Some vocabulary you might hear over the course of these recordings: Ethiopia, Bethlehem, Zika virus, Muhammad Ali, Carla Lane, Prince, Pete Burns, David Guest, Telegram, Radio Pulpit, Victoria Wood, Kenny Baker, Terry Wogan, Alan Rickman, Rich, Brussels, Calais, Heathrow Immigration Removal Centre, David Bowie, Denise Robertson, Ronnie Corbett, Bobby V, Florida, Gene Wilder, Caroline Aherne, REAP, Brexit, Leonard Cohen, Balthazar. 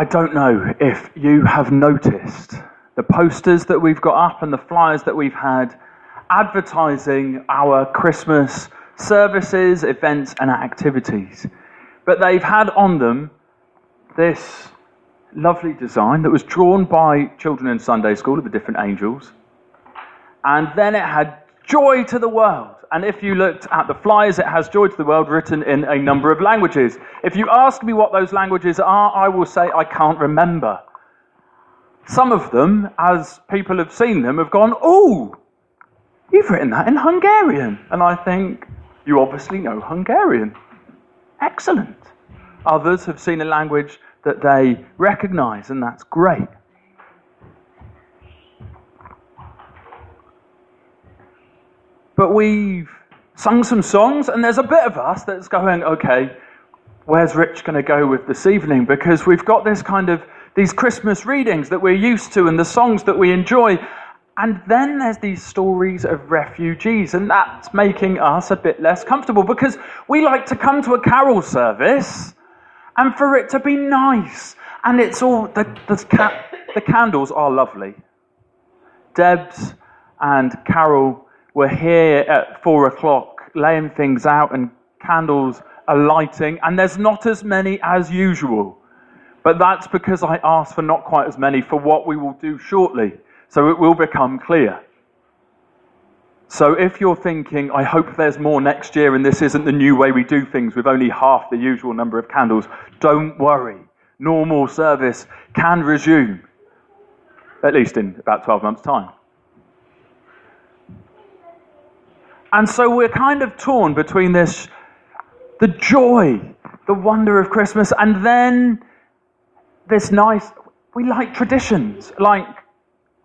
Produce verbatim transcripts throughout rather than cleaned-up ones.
I don't know if you have noticed the posters that we've got up and the flyers that we've had advertising our Christmas services, events and activities. But they've had on them this lovely design that was drawn by children in Sunday school of the different angels. And then it had joy to the world. And if you looked at the flyers, it has joy to the world written in a number of languages. If you ask me what those languages are, I will say I can't remember. Some of them, as people have seen them, have gone, "Oh, you've written that in Hungarian." And I think, you obviously know Hungarian. Excellent. Others have seen a language that they recognise, and that's great. But we've sung some songs, and there's a bit of us that's going, okay, where's Rich going to go with this evening? Because we've got this kind of, these Christmas readings that we're used to and the songs that we enjoy. And then there's these stories of refugees, and that's making us a bit less comfortable because we like to come to a carol service and for it to be nice. And it's all, the, the, ca- the candles are lovely. Debs and Carol were here at four o'clock laying things out and candles are lighting, and there's not as many as usual. But that's because I asked for not quite as many for what we will do shortly, so it will become clear. So if you're thinking, I hope there's more next year and this isn't the new way we do things with only half the usual number of candles, don't worry. Normal service can resume, at least in about twelve months' time. And so we're kind of torn between this, the joy, the wonder of Christmas, and then this nice, we like traditions. Like,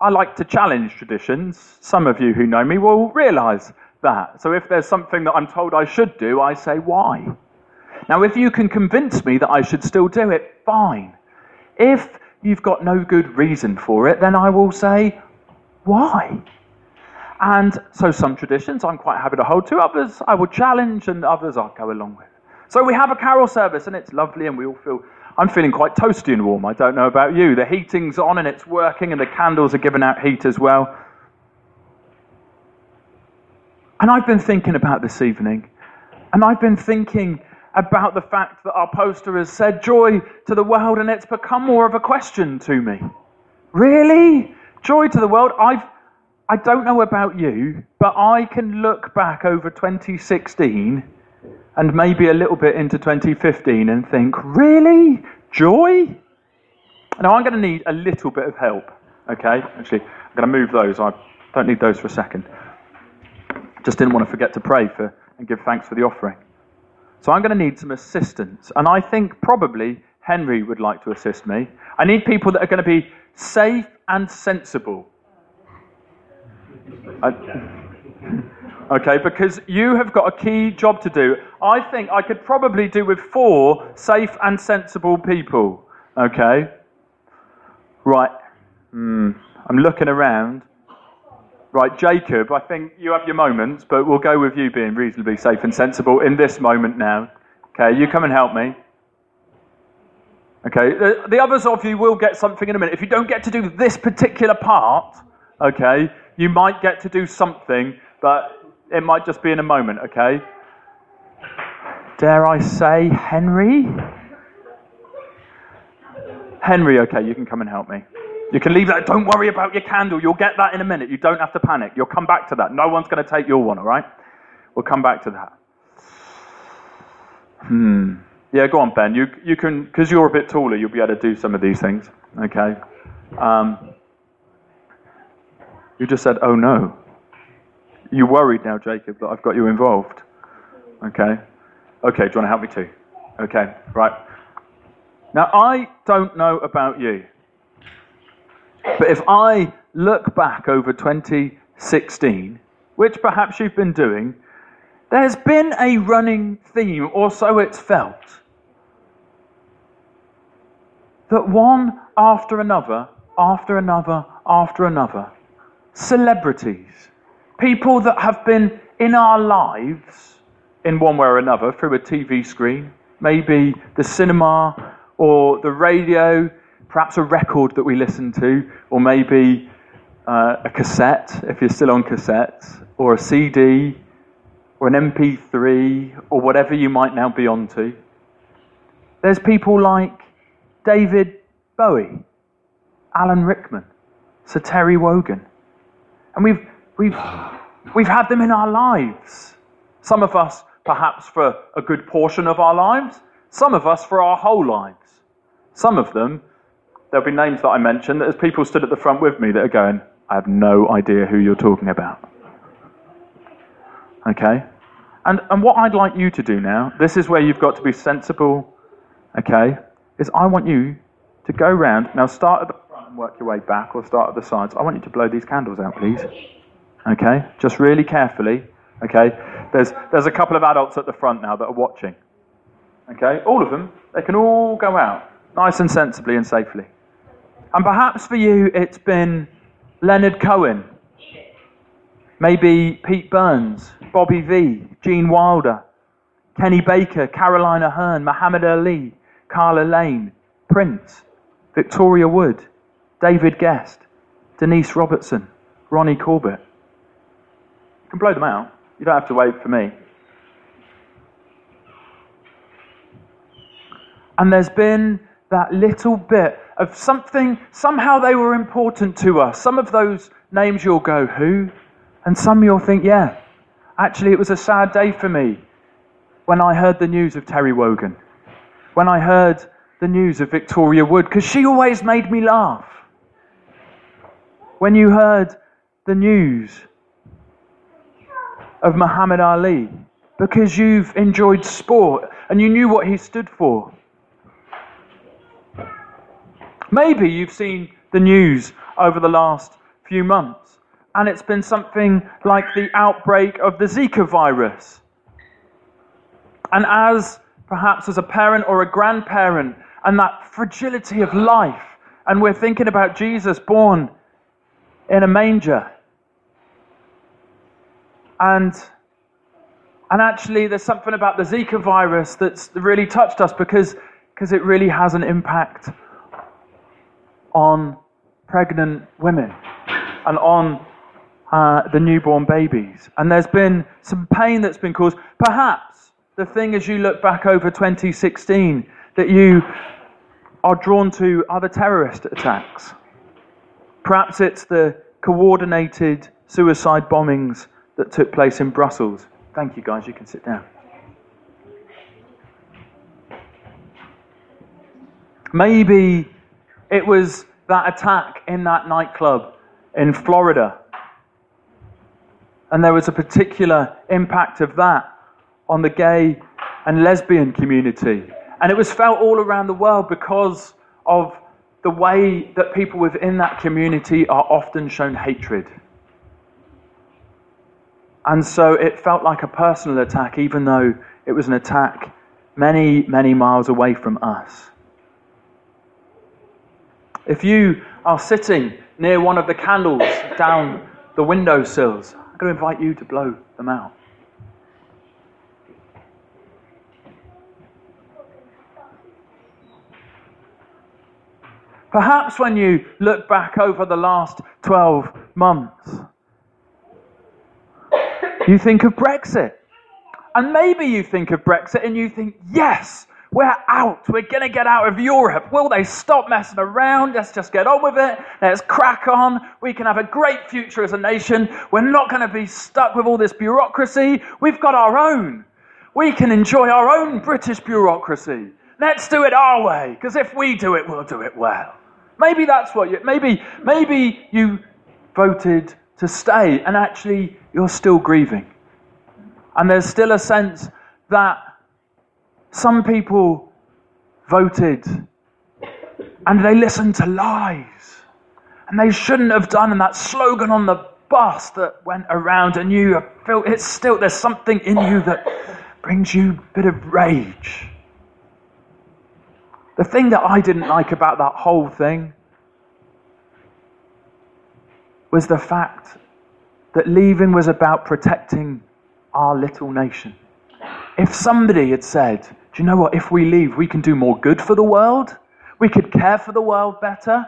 I like to challenge traditions. Some of you who know me will realise that. So if there's something that I'm told I should do, I say, why? Now, if you can convince me that I should still do it, fine. If you've got no good reason for it, then I will say, why? And so some traditions I'm quite happy to hold to, others I will challenge, and others I'll go along with. So we have a carol service, and it's lovely, and we all feel... I'm feeling quite toasty and warm. I don't know about you. The heating's on and it's working, and the candles are giving out heat as well. And I've been thinking about this evening. And I've been thinking about the fact that our poster has said joy to the world, and it's become more of a question to me. Really? Joy to the world? I've, I don't know about you, but I can look back over twenty sixteen and maybe a little bit into twenty fifteen and think, really? Joy? Now, I'm going to need a little bit of help, okay? Actually, I'm going to move those. I don't need those for a second. Just didn't want to forget to pray for and give thanks for the offering. So I'm going to need some assistance, and I think probably Henry would like to assist me. I need people that are going to be safe and sensible. I... Okay, because you have got a key job to do. I think I could probably do with four safe and sensible people. Okay? Right. Mm, I'm looking around. Right, Jacob, I think you have your moments, but we'll go with you being reasonably safe and sensible in this moment now. Okay, you come and help me. Okay, the, the others of you will get something in a minute. If you don't get to do this particular part, okay, you might get to do something, but... it might just be in a moment, okay? Dare I say, Henry? Henry, okay, you can come and help me. You can leave that. Don't worry about your candle. You'll get that in a minute. You don't have to panic. You'll come back to that. No one's going to take your one, all right? We'll come back to that. Hmm. Yeah, go on, Ben. You you can, because you're a bit taller, you'll be able to do some of these things, okay? Um, you just said, oh, no. You're worried now, Jacob, that I've got you involved. Okay. Okay, do you want to help me too? Okay, right. Now, I don't know about you, but if I look back over twenty sixteen, which perhaps you've been doing, there's been a running theme, or so it's felt, that one after another, after another, after another, celebrities... people that have been in our lives in one way or another through a T V screen, maybe the cinema or the radio, perhaps a record that we listen to, or maybe uh, a cassette, if you're still on cassettes, or a C D, or an M P three, or whatever you might now be onto. There's people like David Bowie, Alan Rickman, Sir Terry Wogan. And we've we've we've had them in our lives. Some of us perhaps for a good portion of our lives, some of us for our whole lives. Some of them, there'll be names that I mentioned that as people stood at the front with me that are going, I have no idea who you're talking about. Okay? And and what I'd like you to do now, this is where you've got to be sensible, okay, is I want you to go round, now start at the front and work your way back, or start at the sides. I want you to blow these candles out, please. Okay? Just really carefully. Okay? There's there's a couple of adults at the front now that are watching. Okay? All of them, they can all go out. Nice and sensibly and safely. And perhaps for you it's been Leonard Cohen, maybe Pete Burns, Bobby V, Gene Wilder, Kenny Baker, Caroline Aherne, Muhammad Ali, Carla Lane, Prince, Victoria Wood, David Guest, Denise Robertson, Ronnie Corbett. You can blow them out. You don't have to wait for me. And there's been that little bit of something, somehow they were important to us. Some of those names you'll go, who? And some you'll think, yeah, actually it was a sad day for me when I heard the news of Terry Wogan, when I heard the news of Victoria Wood, because she always made me laugh. When you heard the news of Muhammad Ali, because you've enjoyed sport and you knew what he stood for. Maybe you've seen the news over the last few months and it's been something like the outbreak of the Zika virus. And as perhaps as a parent or a grandparent and that fragility of life, and we're thinking about Jesus born in a manger. And, and actually there's something about the Zika virus that's really touched us because, because it really has an impact on pregnant women and on uh, the newborn babies. And there's been some pain that's been caused. Perhaps the thing as you look back over twenty sixteen that you are drawn to are the terrorist attacks. Perhaps it's the coordinated suicide bombings that took place in Brussels. Thank you guys, you can sit down. Maybe it was that attack in that nightclub in Florida. And there was a particular impact of that on the gay and lesbian community. And it was felt all around the world because of the way that people within that community are often shown hatred. And so it felt like a personal attack, even though it was an attack many, many miles away from us. If you are sitting near one of the candles down the windowsills, I'm going to invite you to blow them out. Perhaps when you look back over the last twelve months, you think of Brexit. And maybe you think of Brexit and you think, yes, we're out. We're going to get out of Europe. Will they stop messing around? Let's just get on with it. Let's crack on. We can have a great future as a nation. We're not going to be stuck with all this bureaucracy. We've got our own. We can enjoy our own British bureaucracy. Let's do it our way, because if we do it, we'll do it well. Maybe that's what you... Maybe, maybe you voted to stay, and actually you're still grieving. And there's still a sense that some people voted and they listened to lies and they shouldn't have done, and that slogan on the bus that went around, and you feel it's still, there's something in you that brings you a bit of rage. The thing that I didn't like about that whole thing was the fact that leaving was about protecting our little nation. If somebody had said, do you know what, if we leave, we can do more good for the world. we could care for the world better,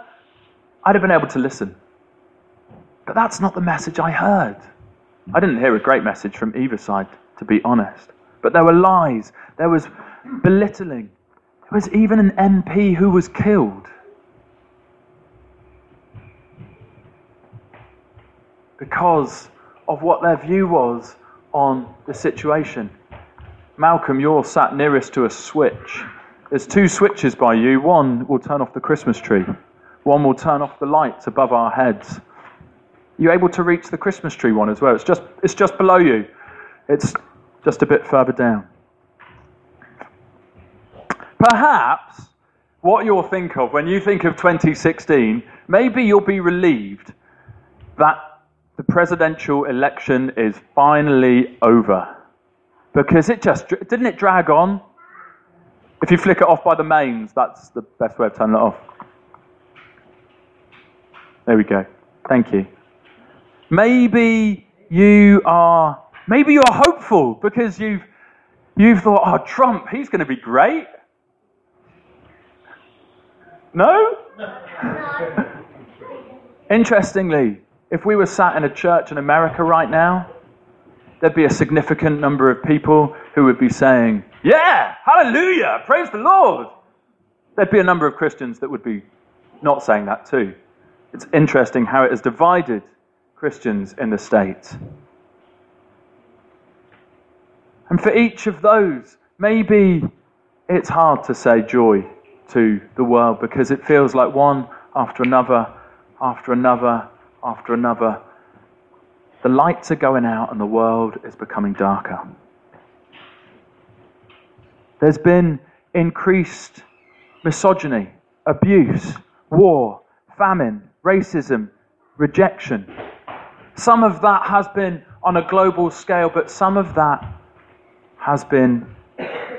I'd have been able to listen. But that's not the message I heard. I didn't hear a great message from either side, to be honest. But there were lies, there was belittling, there was even an M P who was killed. Because of what their view was on the situation. Malcolm, you're sat nearest to a switch. There's two switches by you. One will turn off the Christmas tree. One will turn off the lights above our heads. You're able to reach the Christmas tree one as well. It's just, it's just below you. It's just a bit further down. Perhaps what you'll think of when you think of twenty sixteen, maybe you'll be relieved that the presidential election is finally over, because it just, didn't it drag on? If you flick it off by the mains, that's the best way of turning it off. There we go. Thank you. Maybe you are, maybe you're hopeful because you've, you've thought, oh, Trump, he's going to be great. No? Interestingly, if we were sat in a church in America right now, there'd be a significant number of people who would be saying, yeah, hallelujah, praise the Lord. There'd be a number of Christians that would be not saying that too. It's interesting how it has divided Christians in the States. And for each of those, maybe it's hard to say joy to the world because it feels like one after another, after another, after another, the lights are going out and the world is becoming darker. There's been increased misogyny, abuse, war, famine, racism, rejection. Some of that has been on a global scale, but some of that has been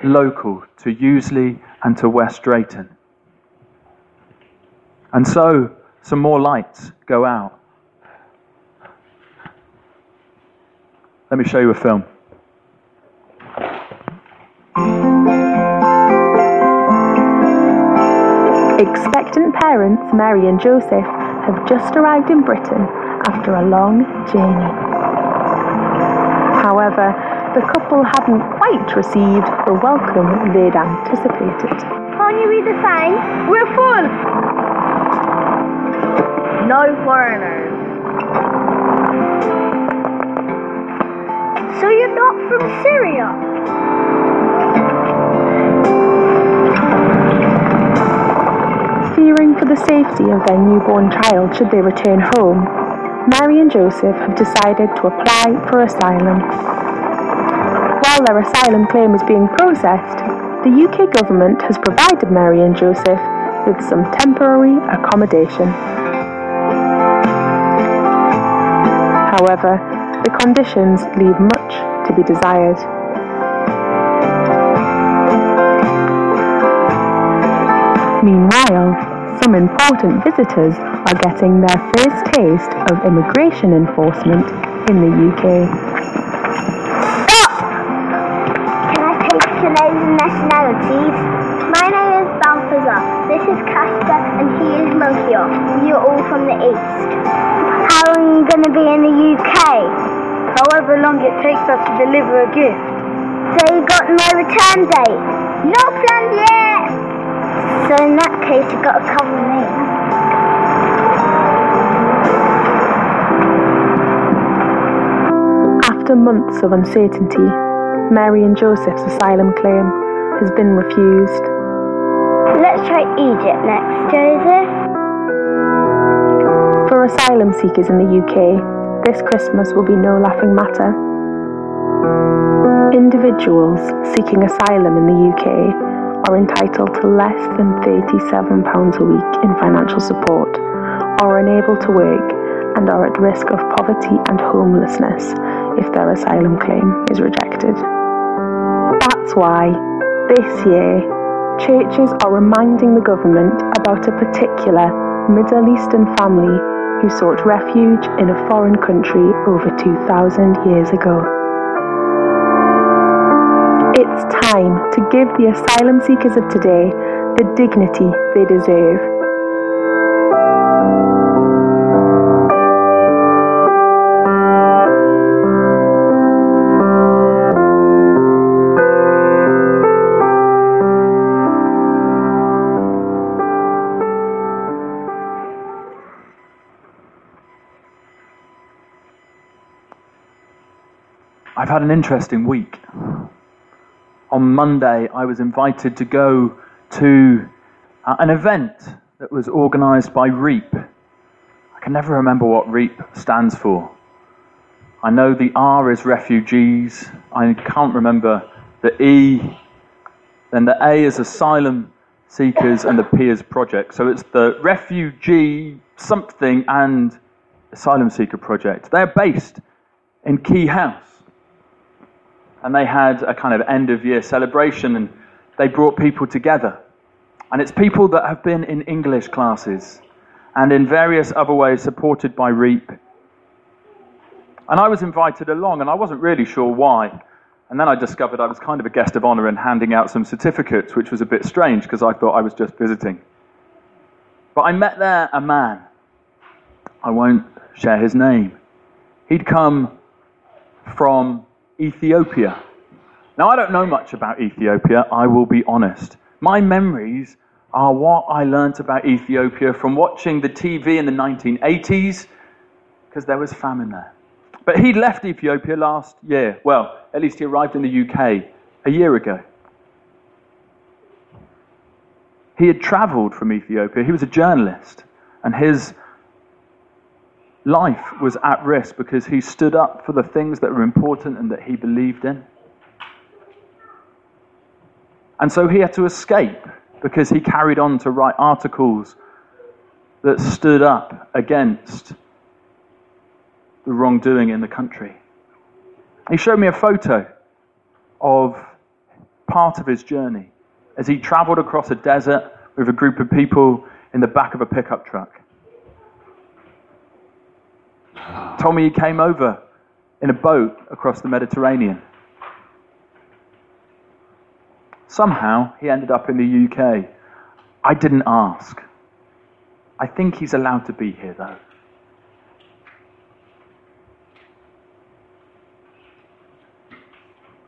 local to Useley and to West Drayton. And so some more lights go out. Let me show you a film. Expectant parents Mary and Joseph have just arrived in Britain after a long journey. However, the couple haven't quite received the welcome they'd anticipated. Can't you read the sign? We're full! No foreigners. So you're not from Syria? Fearing for the safety of their newborn child should they return home, Mary and Joseph have decided to apply for asylum. While their asylum claim is being processed, the U K government has provided Mary and Joseph with some temporary accommodation. However, the conditions leave much to be desired. Meanwhile, some important visitors are getting their first taste of immigration enforcement in the U K. Stop! Can I take your names and nationalities? My name is Balthazar, this is Casper, and he is Monkey Off. You're all from the East. How long are you going to be in the U K? However long it takes us to deliver a gift. So you got no return date? No plans yet! So in that case, you've got to come with me. After months of uncertainty, Mary and Joseph's asylum claim has been refused. Let's try Egypt next, Joseph. For asylum seekers in the U K, this Christmas will be no laughing matter. Individuals seeking asylum in the U K are entitled to less than thirty-seven pounds a week in financial support, are unable to work, and are at risk of poverty and homelessness if their asylum claim is rejected. That's why, this year, churches are reminding the government about a particular Middle Eastern family who sought refuge in a foreign country over two thousand years ago. It's time to give the asylum seekers of today a dignity they deserve. I've had an interesting week. On Monday, I was invited to go to uh, an event that was organised by REAP. I can never remember what REAP stands for. I know the R is refugees. I can't remember the E. Then the A is asylum seekers and the P is project. So it's the refugee something and asylum seeker project. They're based in Key House. And they had a kind of end-of-year celebration, and they brought people together. And it's people that have been in English classes and in various other ways supported by REAP. And I was invited along, and I wasn't really sure why. And then I discovered I was kind of a guest of honour and handing out some certificates, which was a bit strange because I thought I was just visiting. But I met there a man. I won't share his name. He'd come from Ethiopia. Now, I don't know much about Ethiopia, I will be honest. My memories are what I learnt about Ethiopia from watching the T V in the nineteen eighties, because there was famine there. But he left Ethiopia last year. Well, at least he arrived in the U K a year ago. He had travelled from Ethiopia. He was a journalist, and his life was at risk because he stood up for the things that were important and that he believed in. And so he had to escape because he carried on to write articles that stood up against the wrongdoing in the country. He showed me a photo of part of his journey as he travelled across a desert with a group of people in the back of a pickup truck. Told me he came over in a boat across the Mediterranean. Somehow he ended up in the U K. I didn't ask. I think he's allowed to be here though.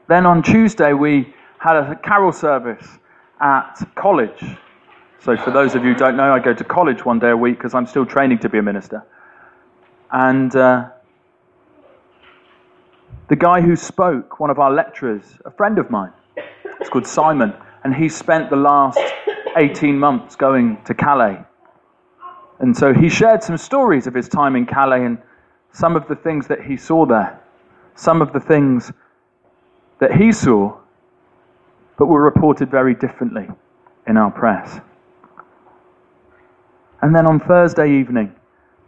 Then on Tuesday we had a carol service at college. So for those of you who don't know, I go to college one day a week because I'm still training to be a minister. And uh, the guy who spoke, one of our lecturers, a friend of mine, it's called Simon, and he spent the last eighteen months going to Calais. And so he shared some stories of his time in Calais and some of the things that he saw there, some of the things that he saw, but were reported very differently in our press. And then on Thursday evening,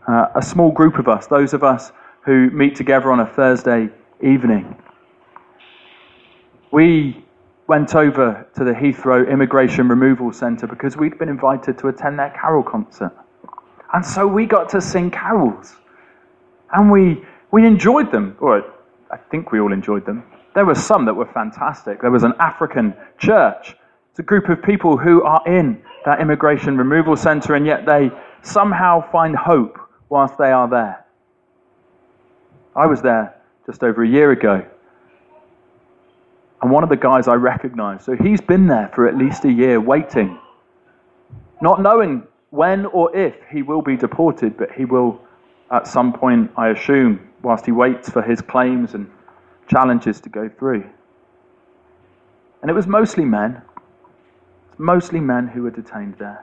Uh, a small group of us, those of us who meet together on a Thursday evening. We went over to the Heathrow Immigration Removal Centre because we'd been invited to attend their carol concert. And so we got to sing carols. And we we enjoyed them, or I think we all enjoyed them. There were some that were fantastic. There was an African church. It's a group of people who are in that immigration removal centre, and yet they somehow find hope whilst they are there. I was there just over a year ago, and one of the guys I recognised, so he's been there for at least a year waiting, not knowing when or if he will be deported, but he will at some point, I assume, whilst he waits for his claims and challenges to go through. And it was mostly men, mostly men who were detained there.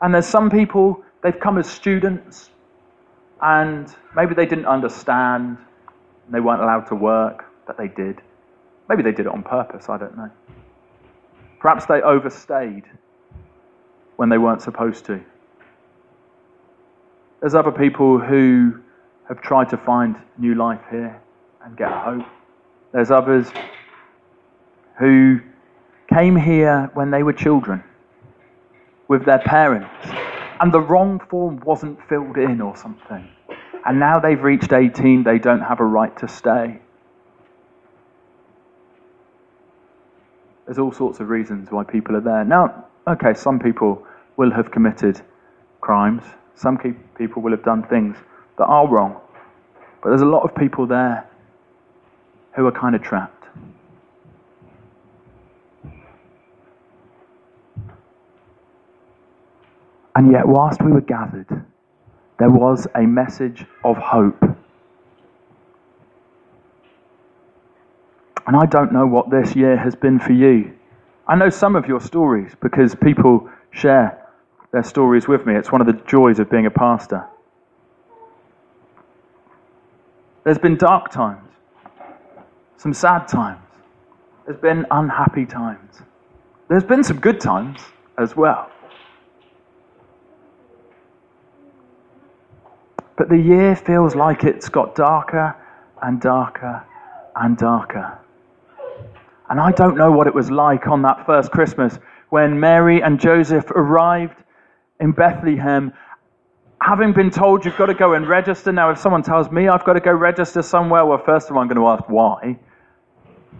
And there's some people, they've come as students, and maybe they didn't understand, and they weren't allowed to work, but they did. Maybe they did it on purpose, I don't know. Perhaps they overstayed when they weren't supposed to. There's other people who have tried to find new life here and get hope. There's others who came here when they were children, with their parents, and the wrong form wasn't filled in or something. And now they've reached eighteen, they don't have a right to stay. There's all sorts of reasons why people are there. Now, okay, some people will have committed crimes. Some people will have done things that are wrong. But there's a lot of people there who are kind of trapped. And yet, whilst we were gathered, there was a message of hope. And I don't know what this year has been for you. I know some of your stories because people share their stories with me. It's one of the joys of being a pastor. There's been dark times, some sad times. There's been unhappy times. There's been some good times as well. But the year feels like it's got darker and darker and darker. And I don't know what it was like on that first Christmas when Mary and Joseph arrived in Bethlehem, having been told you've got to go and register. Now, if someone tells me I've got to go register somewhere, well, first of all, I'm going to ask why.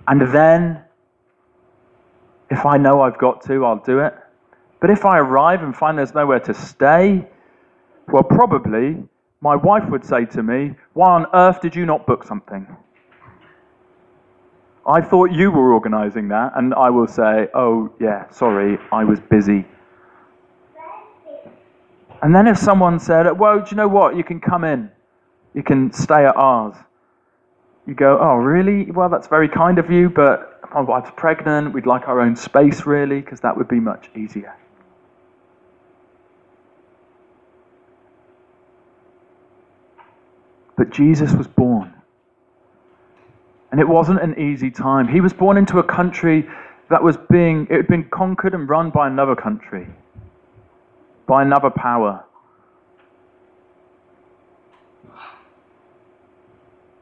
And then, if I know I've got to, I'll do it. But if I arrive and find there's nowhere to stay, well, probably my wife would say to me, why on earth did you not book something? I thought you were organising that, and I will say, oh yeah, sorry, I was busy. And then if someone said, well, do you know what, you can come in, you can stay at ours. You go, oh really? Well, that's very kind of you, but my wife's pregnant, we'd like our own space really, because that would be much easier. But Jesus was born. And it wasn't an easy time. He was born into a country that was being, it had been conquered and run by another country, by another power.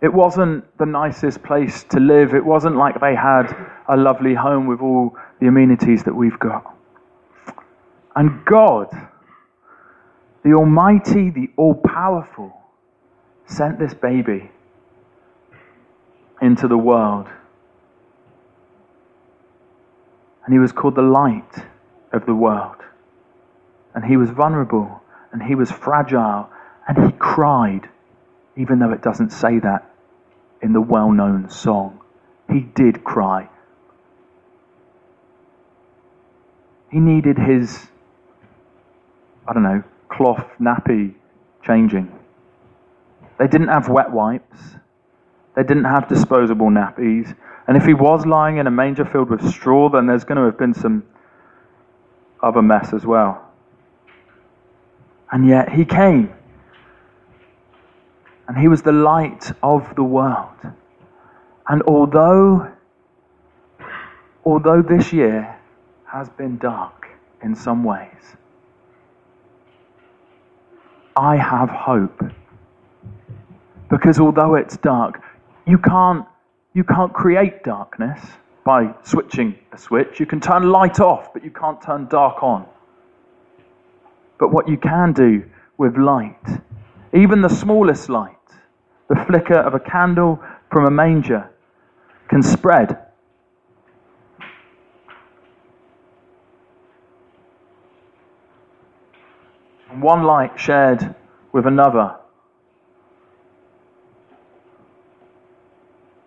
It wasn't the nicest place to live. It wasn't like they had a lovely home with all the amenities that we've got. And God, the Almighty, the All-Powerful, sent this baby into the world. And he was called the light of the world. And he was vulnerable, and he was fragile, and he cried, even though it doesn't say that in the well-known song. He did cry. He needed his, I don't know, cloth nappy changing. They didn't have wet wipes. They didn't have disposable nappies. And if he was lying in a manger filled with straw, then there's going to have been some other mess as well. And yet he came. And he was the light of the world. And although, although this year has been dark in some ways, I have hope. Because although it's dark, you can't you can't create darkness by switching a switch. You can turn light off, but you can't turn dark on. But what you can do with light, even the smallest light, the flicker of a candle from a manger, can spread. And one light shared with another,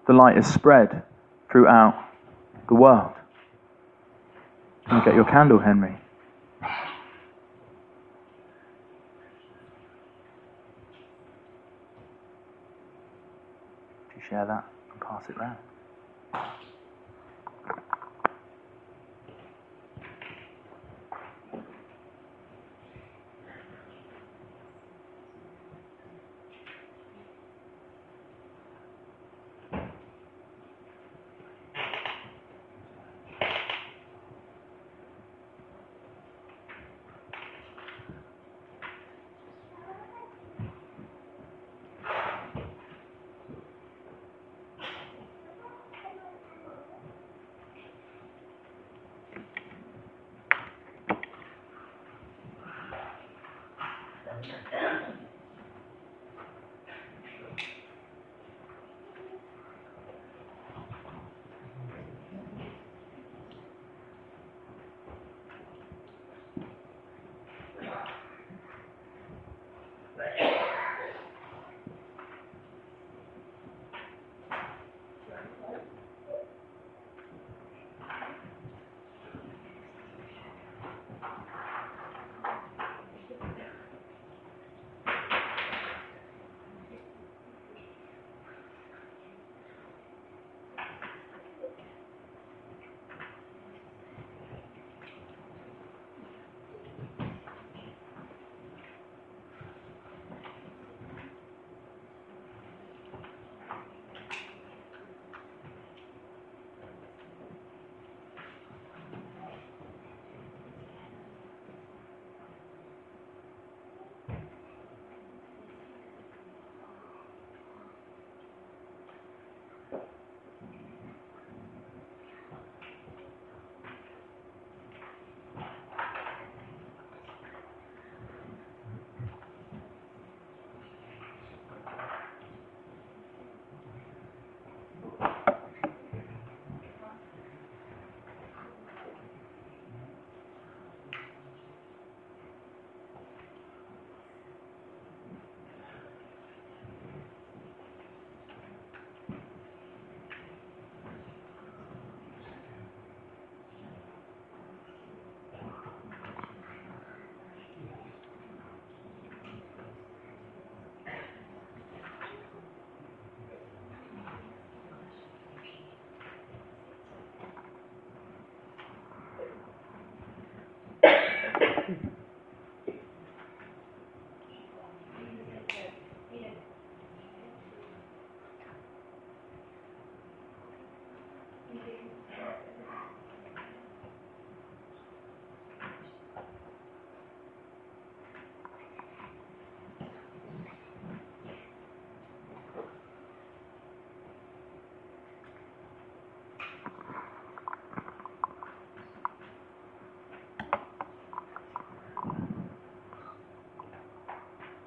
the light is spread throughout the world. Can you get your candle, Henry? If you share that and pass it round.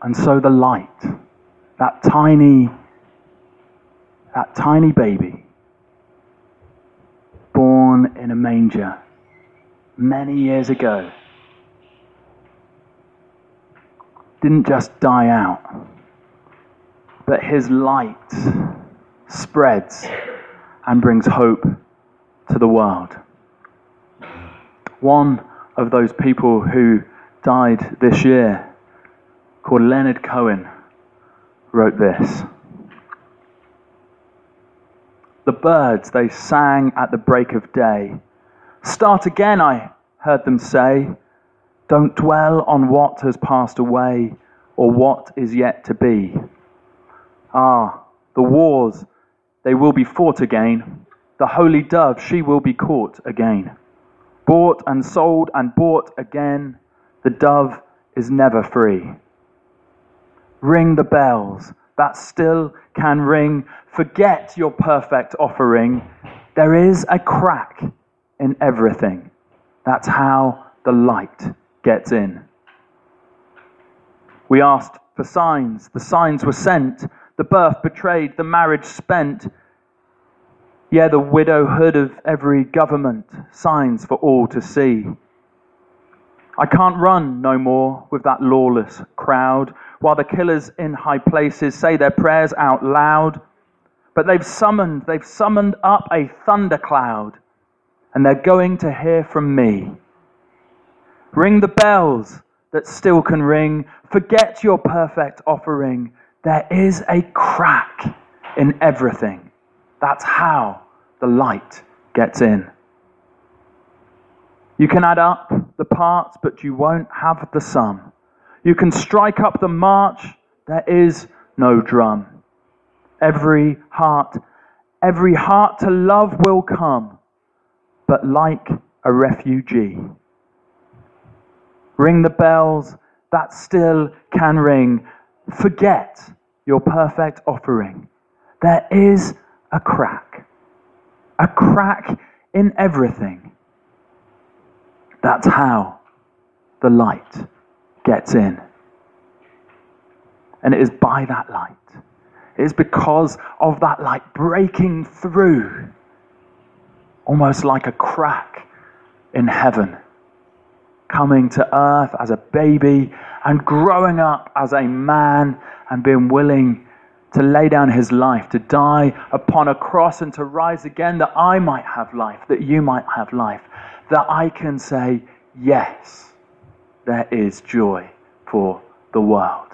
And so the light, that tiny, that tiny baby, born in a manger many years ago, didn't just die out, but his light spreads and brings hope to the world. One of those people who died this year, called Leonard Cohen, wrote this. The birds, they sang at the break of day. Start again, I heard them say. Don't dwell on what has passed away or what is yet to be. Ah, the wars, they will be fought again. The holy dove, she will be caught again. Bought and sold and bought again. The dove is never free. Ring the bells that still can ring. Forget your perfect offering. There is a crack in everything. That's how the light gets in. We asked for signs. The signs were sent. The birth betrayed. The marriage spent. Yeah, the widowhood of every government. Signs for all to see. I can't run no more with that lawless crowd, while the killers in high places say their prayers out loud. But they've summoned, they've summoned up a thundercloud, and they're going to hear from me. Ring the bells that still can ring. Forget your perfect offering. There is a crack in everything. That's how the light gets in. You can add up the parts, but you won't have the sum. You can strike up the march, there is no drum. Every heart, every heart to love will come, but like a refugee. Ring the bells that still can ring. Forget your perfect offering. There is a crack, a crack in everything. That's how the light gets in. And it is by that light. It is because of that light breaking through, almost like a crack in heaven, coming to earth as a baby and growing up as a man and being willing to lay down his life, to die upon a cross and to rise again, that I might have life, that you might have life, that I can say, yes, there is joy for the world.